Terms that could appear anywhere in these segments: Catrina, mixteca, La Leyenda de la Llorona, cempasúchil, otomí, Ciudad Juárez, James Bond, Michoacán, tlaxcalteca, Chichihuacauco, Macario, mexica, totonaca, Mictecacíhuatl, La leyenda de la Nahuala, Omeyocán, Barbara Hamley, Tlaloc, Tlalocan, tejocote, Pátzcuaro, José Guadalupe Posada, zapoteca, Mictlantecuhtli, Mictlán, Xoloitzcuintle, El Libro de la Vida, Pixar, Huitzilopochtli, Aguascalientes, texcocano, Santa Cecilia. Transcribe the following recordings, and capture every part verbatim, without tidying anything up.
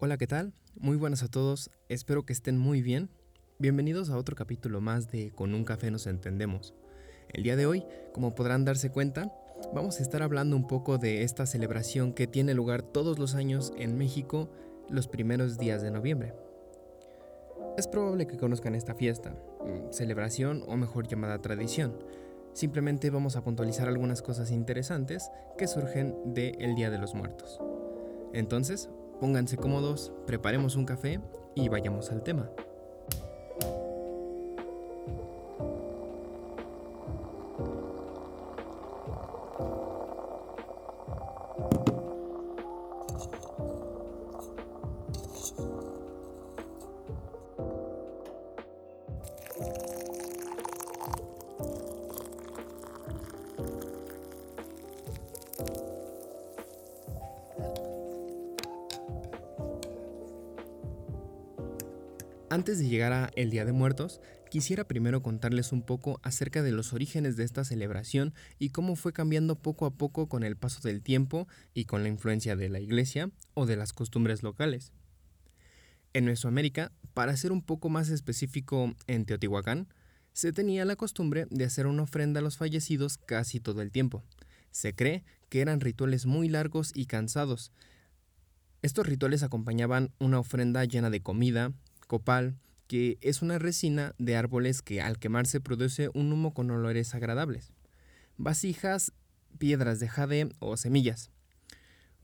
Hola, ¿qué tal? Muy buenas a todos, espero que estén muy bien. Bienvenidos a otro capítulo más de Con un café nos entendemos. El día de hoy, como podrán darse cuenta, vamos a estar hablando un poco de esta celebración que tiene lugar todos los años en México los primeros días de noviembre. Es probable que conozcan esta fiesta, celebración o mejor llamada tradición. Simplemente vamos a puntualizar algunas cosas interesantes que surgen del Día de los Muertos. Entonces, pónganse cómodos, preparemos un café y vayamos al tema. Antes de llegar a el Día de Muertos, quisiera primero contarles un poco acerca de los orígenes de esta celebración y cómo fue cambiando poco a poco con el paso del tiempo y con la influencia de la iglesia o de las costumbres locales. En Mesoamérica, para ser un poco más específico en Teotihuacán, se tenía la costumbre de hacer una ofrenda a los fallecidos casi todo el tiempo. Se cree que eran rituales muy largos y cansados. Estos rituales acompañaban una ofrenda llena de comida, copal, que es una resina de árboles que al quemarse produce un humo con olores agradables, vasijas, piedras de jade o semillas.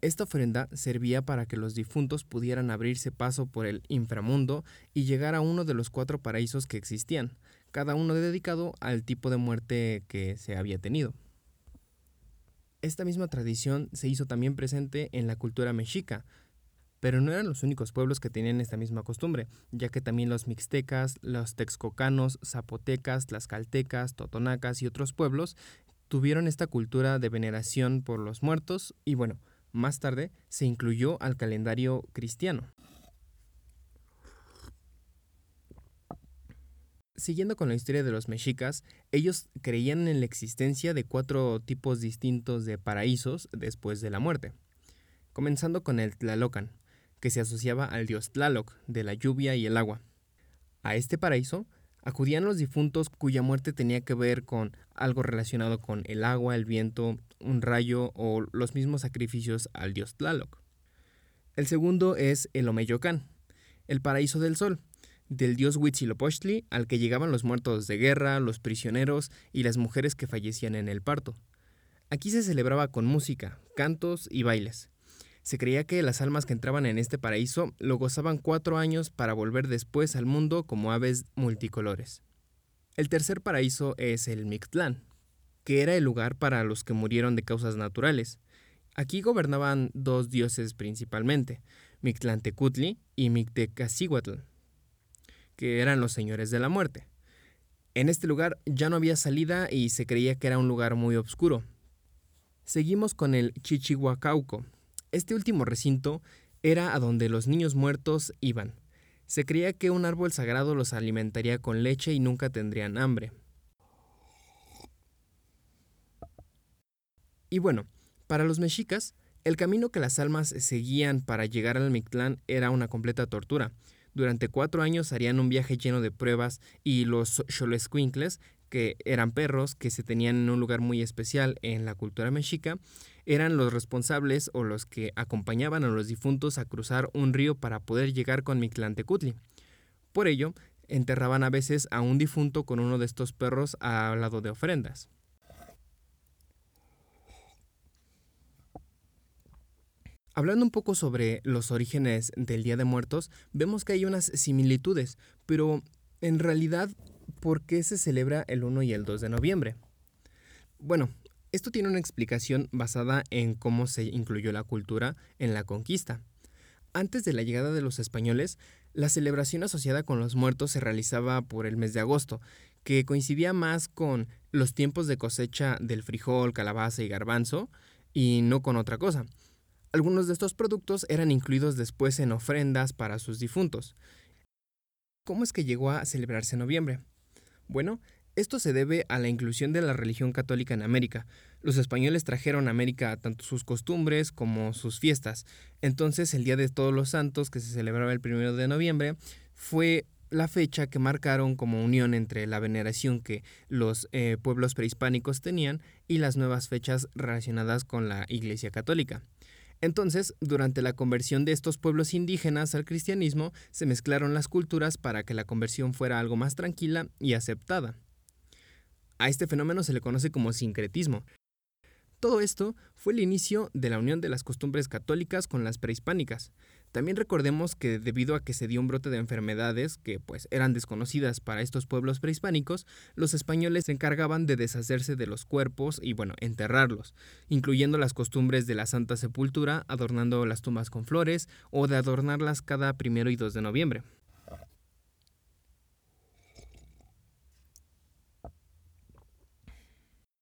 Esta ofrenda servía para que los difuntos pudieran abrirse paso por el inframundo y llegar a uno de los cuatro paraísos que existían, cada uno dedicado al tipo de muerte que se había tenido. Esta misma tradición se hizo también presente en la cultura mexica, pero no eran los únicos pueblos que tenían esta misma costumbre, ya que también los mixtecas, los texcocanos, zapotecas, tlaxcaltecas, totonacas y otros pueblos tuvieron esta cultura de veneración por los muertos y bueno, más tarde se incluyó al calendario cristiano. Siguiendo con la historia de los mexicas, ellos creían en la existencia de cuatro tipos distintos de paraísos después de la muerte, comenzando con el Tlalocan, que se asociaba al dios Tlaloc, de la lluvia y el agua. A este paraíso acudían los difuntos cuya muerte tenía que ver con algo relacionado con el agua, el viento, un rayo o los mismos sacrificios al dios Tlaloc. El segundo es el Omeyocán, el paraíso del sol, del dios Huitzilopochtli, al que llegaban los muertos de guerra, los prisioneros y las mujeres que fallecían en el parto. Aquí se celebraba con música, cantos y bailes. Se creía que las almas que entraban en este paraíso lo gozaban cuatro años para volver después al mundo como aves multicolores. El tercer paraíso es el Mictlán, que era el lugar para los que murieron de causas naturales. Aquí gobernaban dos dioses principalmente, Mictlantecuhtli y Mictecacíhuatl, que eran los señores de la muerte. En este lugar ya no había salida y se creía que era un lugar muy oscuro. Seguimos con el Chichihuacauco. Este último recinto era a donde los niños muertos iban. Se creía que un árbol sagrado los alimentaría con leche y nunca tendrían hambre. Y bueno, para los mexicas, el camino que las almas seguían para llegar al Mictlán era una completa tortura. Durante cuatro años harían un viaje lleno de pruebas y los Xoloitzcuintles, que eran perros que se tenían en un lugar muy especial en la cultura mexica, eran los responsables o los que acompañaban a los difuntos a cruzar un río para poder llegar con Mictlantecuhtli. Por ello, enterraban a veces a un difunto con uno de estos perros al lado de ofrendas. Hablando un poco sobre los orígenes del Día de Muertos, vemos que hay unas similitudes, pero en realidad, ¿por qué se celebra el uno y el dos de noviembre? Bueno, esto tiene una explicación basada en cómo se incluyó la cultura en la conquista. Antes de la llegada de los españoles, la celebración asociada con los muertos se realizaba por el mes de agosto, que coincidía más con los tiempos de cosecha del frijol, calabaza y garbanzo, y no con otra cosa. Algunos de estos productos eran incluidos después en ofrendas para sus difuntos. ¿Cómo es que llegó a celebrarse en noviembre? Bueno, Esto se debe a la inclusión de la religión católica en América. Los españoles trajeron a América tanto sus costumbres como sus fiestas. Entonces, el Día de Todos los Santos, que se celebraba el primero de noviembre, fue la fecha que marcaron como unión entre la veneración que los eh, pueblos prehispánicos tenían y las nuevas fechas relacionadas con la Iglesia Católica. Entonces, durante la conversión de estos pueblos indígenas al cristianismo, se mezclaron las culturas para que la conversión fuera algo más tranquila y aceptada. A este fenómeno se le conoce como sincretismo. Todo esto fue el inicio de la unión de las costumbres católicas con las prehispánicas. También recordemos que debido a que se dio un brote de enfermedades que pues eran desconocidas para estos pueblos prehispánicos, los españoles se encargaban de deshacerse de los cuerpos y bueno, enterrarlos, incluyendo las costumbres de la Santa Sepultura, adornando las tumbas con flores o de adornarlas cada primero y dos de noviembre.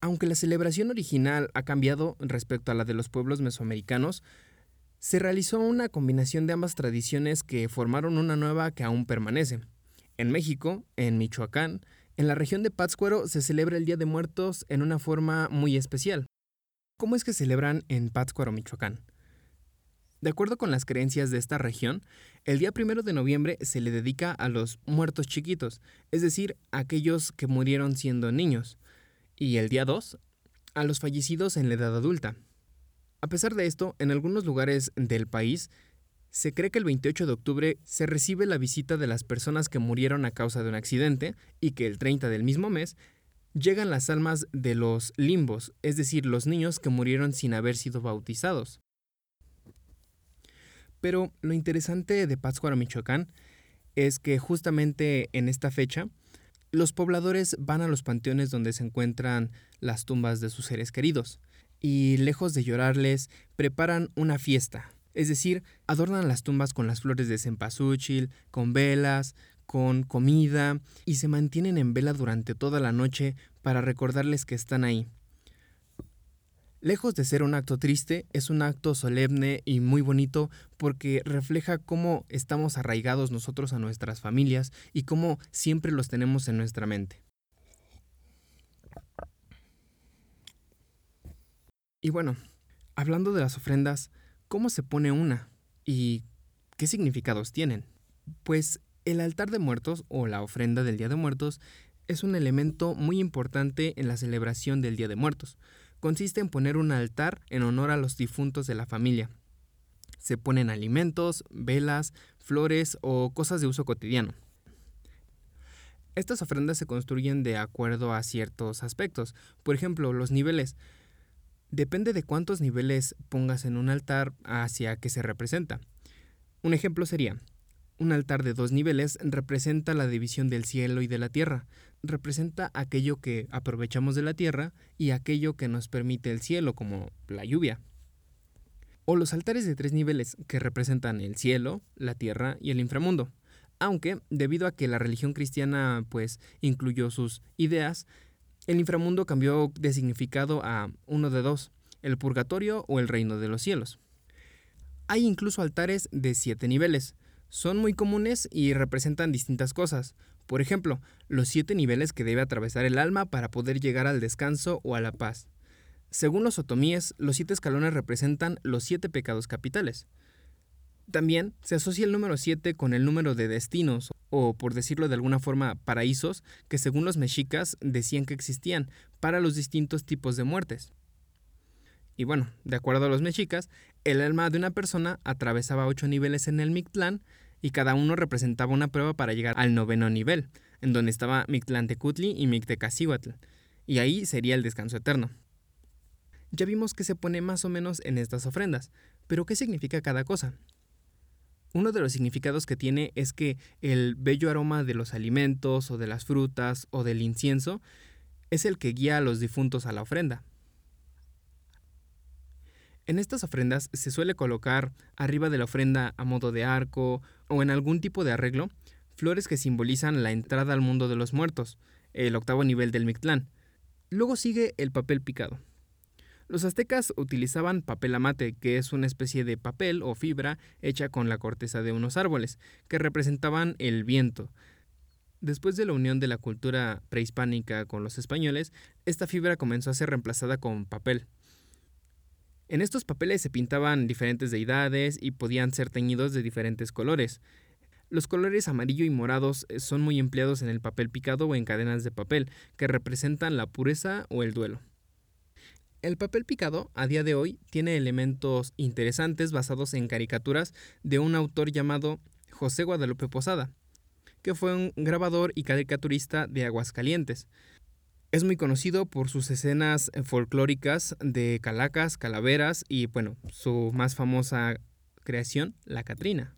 Aunque la celebración original ha cambiado respecto a la de los pueblos mesoamericanos, se realizó una combinación de ambas tradiciones que formaron una nueva que aún permanece. En México, en Michoacán, en la región de Pátzcuaro se celebra el Día de Muertos en una forma muy especial. ¿Cómo es que celebran en Pátzcuaro, Michoacán? De acuerdo con las creencias de esta región, el día primero de noviembre se le dedica a los muertos chiquitos, es decir, a aquellos que murieron siendo niños. Y el día dos, a los fallecidos en la edad adulta. A pesar de esto, en algunos lugares del país, se cree que el veintiocho de octubre se recibe la visita de las personas que murieron a causa de un accidente y que el treinta del mismo mes llegan las almas de los limbos, es decir, los niños que murieron sin haber sido bautizados. Pero lo interesante de Pátzcuaro, Michoacán, es que justamente en esta fecha, los pobladores van a los panteones donde se encuentran las tumbas de sus seres queridos y, lejos de llorarles, preparan una fiesta. Es decir, adornan las tumbas con las flores de cempasúchil, con velas, con comida y se mantienen en vela durante toda la noche para recordarles que están ahí. Lejos de ser un acto triste, es un acto solemne y muy bonito porque refleja cómo estamos arraigados nosotros a nuestras familias y cómo siempre los tenemos en nuestra mente. Y bueno, hablando de las ofrendas, ¿cómo se pone una? ¿Y qué significados tienen? Pues el altar de muertos o la ofrenda del Día de Muertos es un elemento muy importante en la celebración del Día de Muertos. Consiste en poner un altar en honor a los difuntos de la familia. Se ponen alimentos, velas, flores o cosas de uso cotidiano. Estas ofrendas se construyen de acuerdo a ciertos aspectos. Por ejemplo, los niveles. Depende de cuántos niveles pongas en un altar hacia qué se representa. Un ejemplo sería, un altar de dos niveles representa la división del cielo y de la tierra. Representa aquello que aprovechamos de la tierra y aquello que nos permite el cielo, como la lluvia. O los altares de tres niveles, que representan el cielo, la tierra y el inframundo. Aunque, debido a que la religión cristiana pues incluyó sus ideas, el inframundo cambió de significado a uno de dos, el purgatorio o el reino de los cielos. Hay incluso altares de siete niveles. Son muy comunes y representan distintas cosas. Por ejemplo, los siete niveles que debe atravesar el alma para poder llegar al descanso o a la paz. Según los otomíes, los siete escalones representan los siete pecados capitales. También se asocia el número siete con el número de destinos, o por decirlo de alguna forma, paraísos, que según los mexicas decían que existían para los distintos tipos de muertes. Y bueno, de acuerdo a los mexicas, el alma de una persona atravesaba ocho niveles en el Mictlán, y cada uno representaba una prueba para llegar al noveno nivel, en donde estaba Mictlantecuhtli y Mictecacíhuatl, y ahí sería el descanso eterno. Ya vimos que se pone más o menos en estas ofrendas, pero ¿qué significa cada cosa? Uno de los significados que tiene es que el bello aroma de los alimentos, o de las frutas, o del incienso, es el que guía a los difuntos a la ofrenda. En estas ofrendas se suele colocar arriba de la ofrenda a modo de arco o en algún tipo de arreglo, flores que simbolizan la entrada al mundo de los muertos, el octavo nivel del Mictlán. Luego sigue el papel picado. Los aztecas utilizaban papel amate, que es una especie de papel o fibra hecha con la corteza de unos árboles, que representaban el viento. Después de la unión de la cultura prehispánica con los españoles, esta fibra comenzó a ser reemplazada con papel. En estos papeles se pintaban diferentes deidades y podían ser teñidos de diferentes colores. Los colores amarillo y morados son muy empleados en el papel picado o en cadenas de papel, que representan la pureza o el duelo. El papel picado, a día de hoy, tiene elementos interesantes basados en caricaturas de un autor llamado José Guadalupe Posada, que fue un grabador y caricaturista de Aguascalientes. Es muy conocido por sus escenas folclóricas de calacas, calaveras y, bueno, su más famosa creación, la Catrina.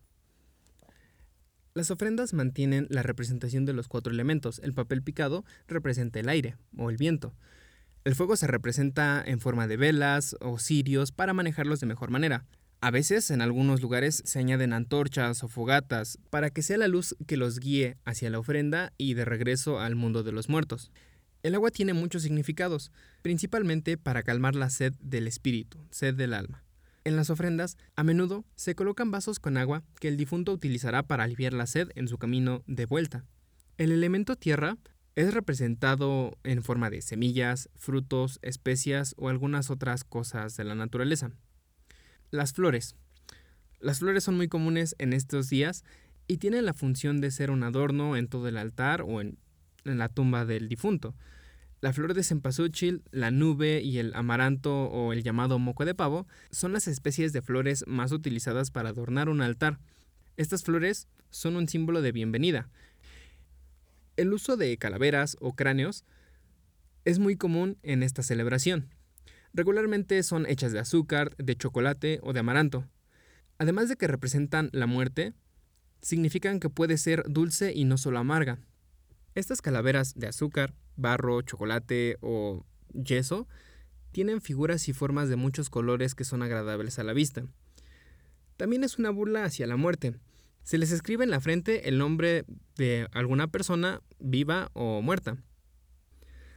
Las ofrendas mantienen la representación de los cuatro elementos. El papel picado representa el aire o el viento. El fuego se representa en forma de velas o cirios para manejarlos de mejor manera. A veces, en algunos lugares, se añaden antorchas o fogatas para que sea la luz que los guíe hacia la ofrenda y de regreso al mundo de los muertos. El agua tiene muchos significados, principalmente para calmar la sed del espíritu, sed del alma. En las ofrendas, a menudo, se colocan vasos con agua que el difunto utilizará para aliviar la sed en su camino de vuelta. El elemento tierra es representado en forma de semillas, frutos, especias o algunas otras cosas de la naturaleza. Las flores. Las flores son muy comunes en estos días y tienen la función de ser un adorno en todo el altar o en en la tumba del difunto. La flor de cempasúchil, la nube y el amaranto o el llamado moco de pavo son las especies de flores más utilizadas para adornar un altar. Estas flores son un símbolo de bienvenida. El uso de calaveras o cráneos es muy común en esta celebración. Regularmente son hechas de azúcar, de chocolate o de amaranto. Además de que representan la muerte, significan que puede ser dulce y no solo amarga. Estas calaveras de azúcar, barro, chocolate o yeso tienen figuras y formas de muchos colores que son agradables a la vista. También es una burla hacia la muerte. Se les escribe en la frente el nombre de alguna persona viva o muerta.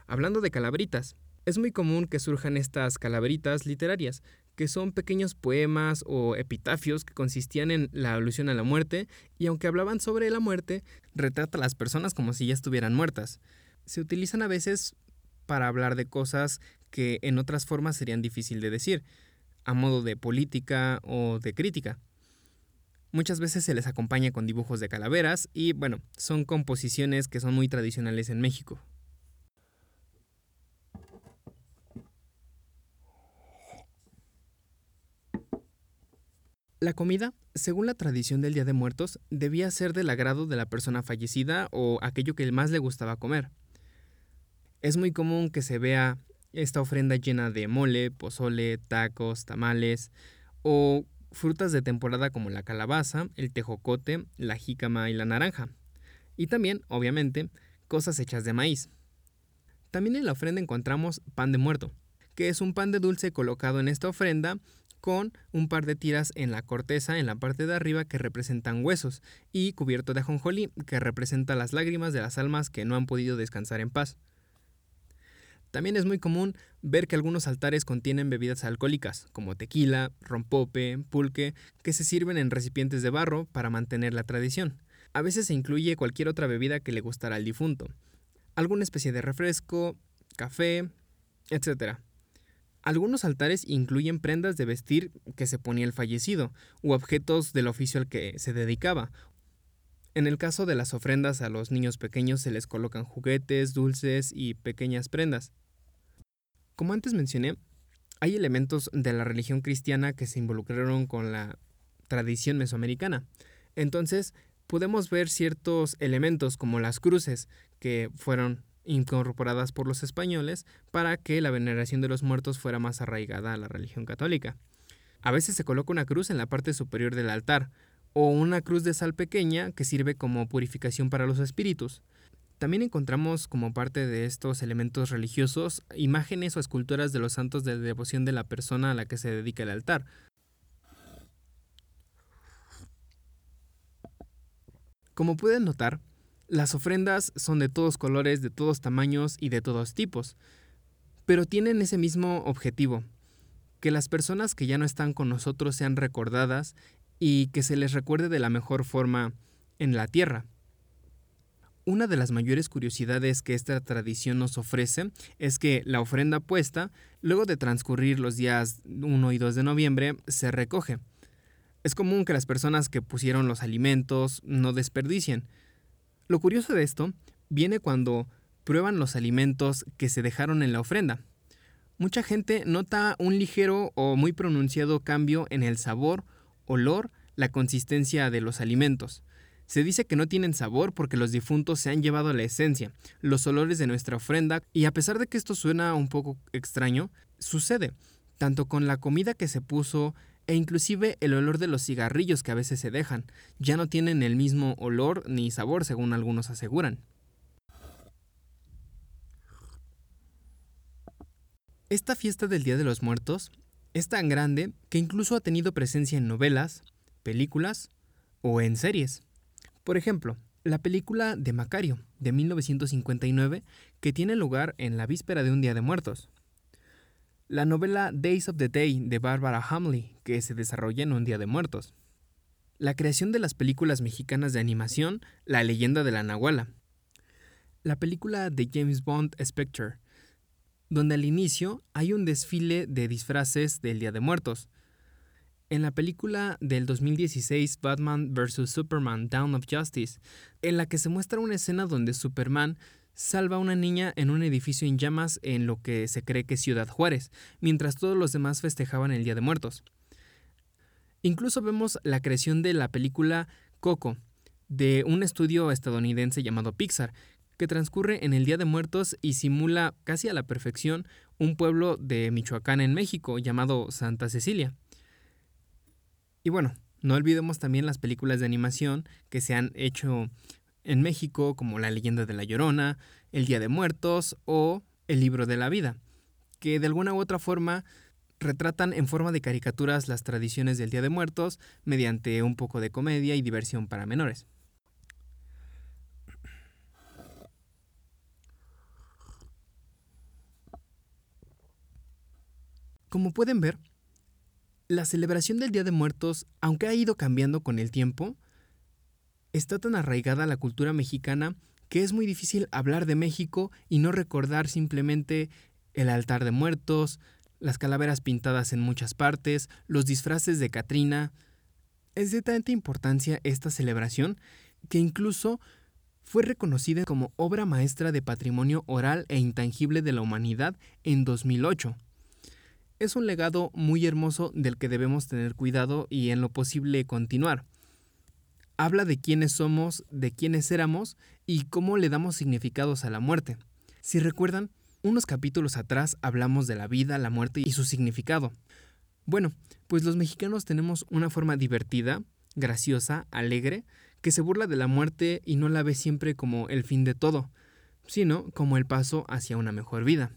Hablando de calaveritas, es muy común que surjan estas calaveritas literarias, que son pequeños poemas o epitafios que consistían en la alusión a la muerte, y aunque hablaban sobre la muerte, retrata a las personas como si ya estuvieran muertas. Se utilizan a veces para hablar de cosas que en otras formas serían difíciles de decir, a modo de política o de crítica. Muchas veces se les acompaña con dibujos de calaveras y, bueno, son composiciones que son muy tradicionales en México. La comida, según la tradición del Día de Muertos, debía ser del agrado de la persona fallecida o aquello que más le gustaba comer. Es muy común que se vea esta ofrenda llena de mole, pozole, tacos, tamales o frutas de temporada como la calabaza, el tejocote, la jícama y la naranja. Y también, obviamente, cosas hechas de maíz. También en la ofrenda encontramos pan de muerto, que es un pan de dulce colocado en esta ofrenda con un par de tiras en la corteza en la parte de arriba que representan huesos y cubierto de ajonjolí que representa las lágrimas de las almas que no han podido descansar en paz. También es muy común ver que algunos altares contienen bebidas alcohólicas como tequila, rompope, pulque, que se sirven en recipientes de barro para mantener la tradición. A veces se incluye cualquier otra bebida que le gustara al difunto, alguna especie de refresco, café, etcétera. Algunos altares incluyen prendas de vestir que se ponía el fallecido, u objetos del oficio al que se dedicaba. En el caso de las ofrendas a los niños pequeños se les colocan juguetes, dulces y pequeñas prendas. Como antes mencioné, hay elementos de la religión cristiana que se involucraron con la tradición mesoamericana. Entonces, podemos ver ciertos elementos como las cruces, que fueron incorporadas por los españoles para que la veneración de los muertos fuera más arraigada a la religión católica. A veces se coloca una cruz en la parte superior del altar o una cruz de sal pequeña que sirve como purificación para los espíritus. También encontramos como parte de estos elementos religiosos imágenes o esculturas de los santos de devoción de la persona a la que se dedica el altar. Como pueden notar, las ofrendas son de todos colores, de todos tamaños y de todos tipos, pero tienen ese mismo objetivo, que las personas que ya no están con nosotros sean recordadas y que se les recuerde de la mejor forma en la tierra. Una de las mayores curiosidades que esta tradición nos ofrece es que la ofrenda puesta, luego de transcurrir los días uno y dos de noviembre, se recoge. Es común que las personas que pusieron los alimentos no desperdicien. Lo curioso de esto viene cuando prueban los alimentos que se dejaron en la ofrenda. Mucha gente nota un ligero o muy pronunciado cambio en el sabor, olor, la consistencia de los alimentos. Se dice que no tienen sabor porque los difuntos se han llevado la esencia, los olores de nuestra ofrenda, y a pesar de que esto suena un poco extraño, sucede, tanto con la comida que se puso e inclusive el olor de los cigarrillos que a veces se dejan. Ya no tienen el mismo olor ni sabor, según algunos aseguran. Esta fiesta del Día de los Muertos es tan grande que incluso ha tenido presencia en novelas, películas o en series. Por ejemplo, la película de Macario, de mil novecientos cincuenta y nueve, que tiene lugar en la víspera de un Día de Muertos. La novela Days of the Day, de Barbara Hamley, que se desarrolla en un Día de Muertos. La creación de las películas mexicanas de animación, La Leyenda de la Nahuala. La película de James Bond, Spectre, donde al inicio hay un desfile de disfraces del Día de Muertos. En la película del dos mil dieciséis, Batman versus. Superman, Dawn of Justice, en la que se muestra una escena donde Superman salva a una niña en un edificio en llamas en lo que se cree que es Ciudad Juárez, mientras todos los demás festejaban el Día de Muertos. Incluso vemos la creación de la película Coco, de un estudio estadounidense llamado Pixar, que transcurre en el Día de Muertos y simula casi a la perfección un pueblo de Michoacán en México llamado Santa Cecilia. Y bueno, no olvidemos también las películas de animación que se han hecho en México, como La Leyenda de la Llorona, El Día de Muertos o El Libro de la Vida, que de alguna u otra forma retratan en forma de caricaturas las tradiciones del Día de Muertos mediante un poco de comedia y diversión para menores. Como pueden ver, la celebración del Día de Muertos, aunque ha ido cambiando con el tiempo, está tan arraigada a la cultura mexicana que es muy difícil hablar de México y no recordar simplemente el altar de muertos, las calaveras pintadas en muchas partes, los disfraces de Catrina. Es de tanta importancia esta celebración que incluso fue reconocida como obra maestra de patrimonio oral e intangible de la humanidad en dos mil ocho. Es un legado muy hermoso del que debemos tener cuidado y en lo posible continuar. Habla de quiénes somos, de quiénes éramos y cómo le damos significados a la muerte. Si recuerdan, unos capítulos atrás hablamos de la vida, la muerte y su significado. Bueno, pues los mexicanos tenemos una forma divertida, graciosa, alegre, que se burla de la muerte y no la ve siempre como el fin de todo, sino como el paso hacia una mejor vida.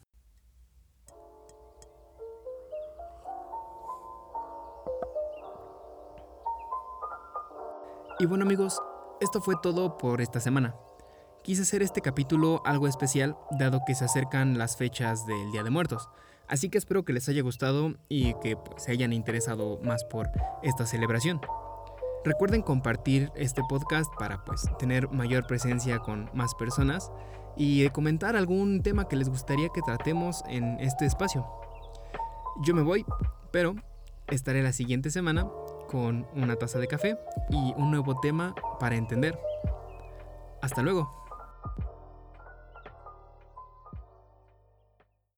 Y bueno amigos, esto fue todo por esta semana. Quise hacer este capítulo algo especial, dado que se acercan las fechas del Día de Muertos. Así que espero que les haya gustado y que pues, se hayan interesado más por esta celebración. Recuerden compartir este podcast para pues, tener mayor presencia con más personas y comentar algún tema que les gustaría que tratemos en este espacio. Yo me voy, pero estaré la siguiente semana con una taza de café y un nuevo tema para entender. Hasta luego.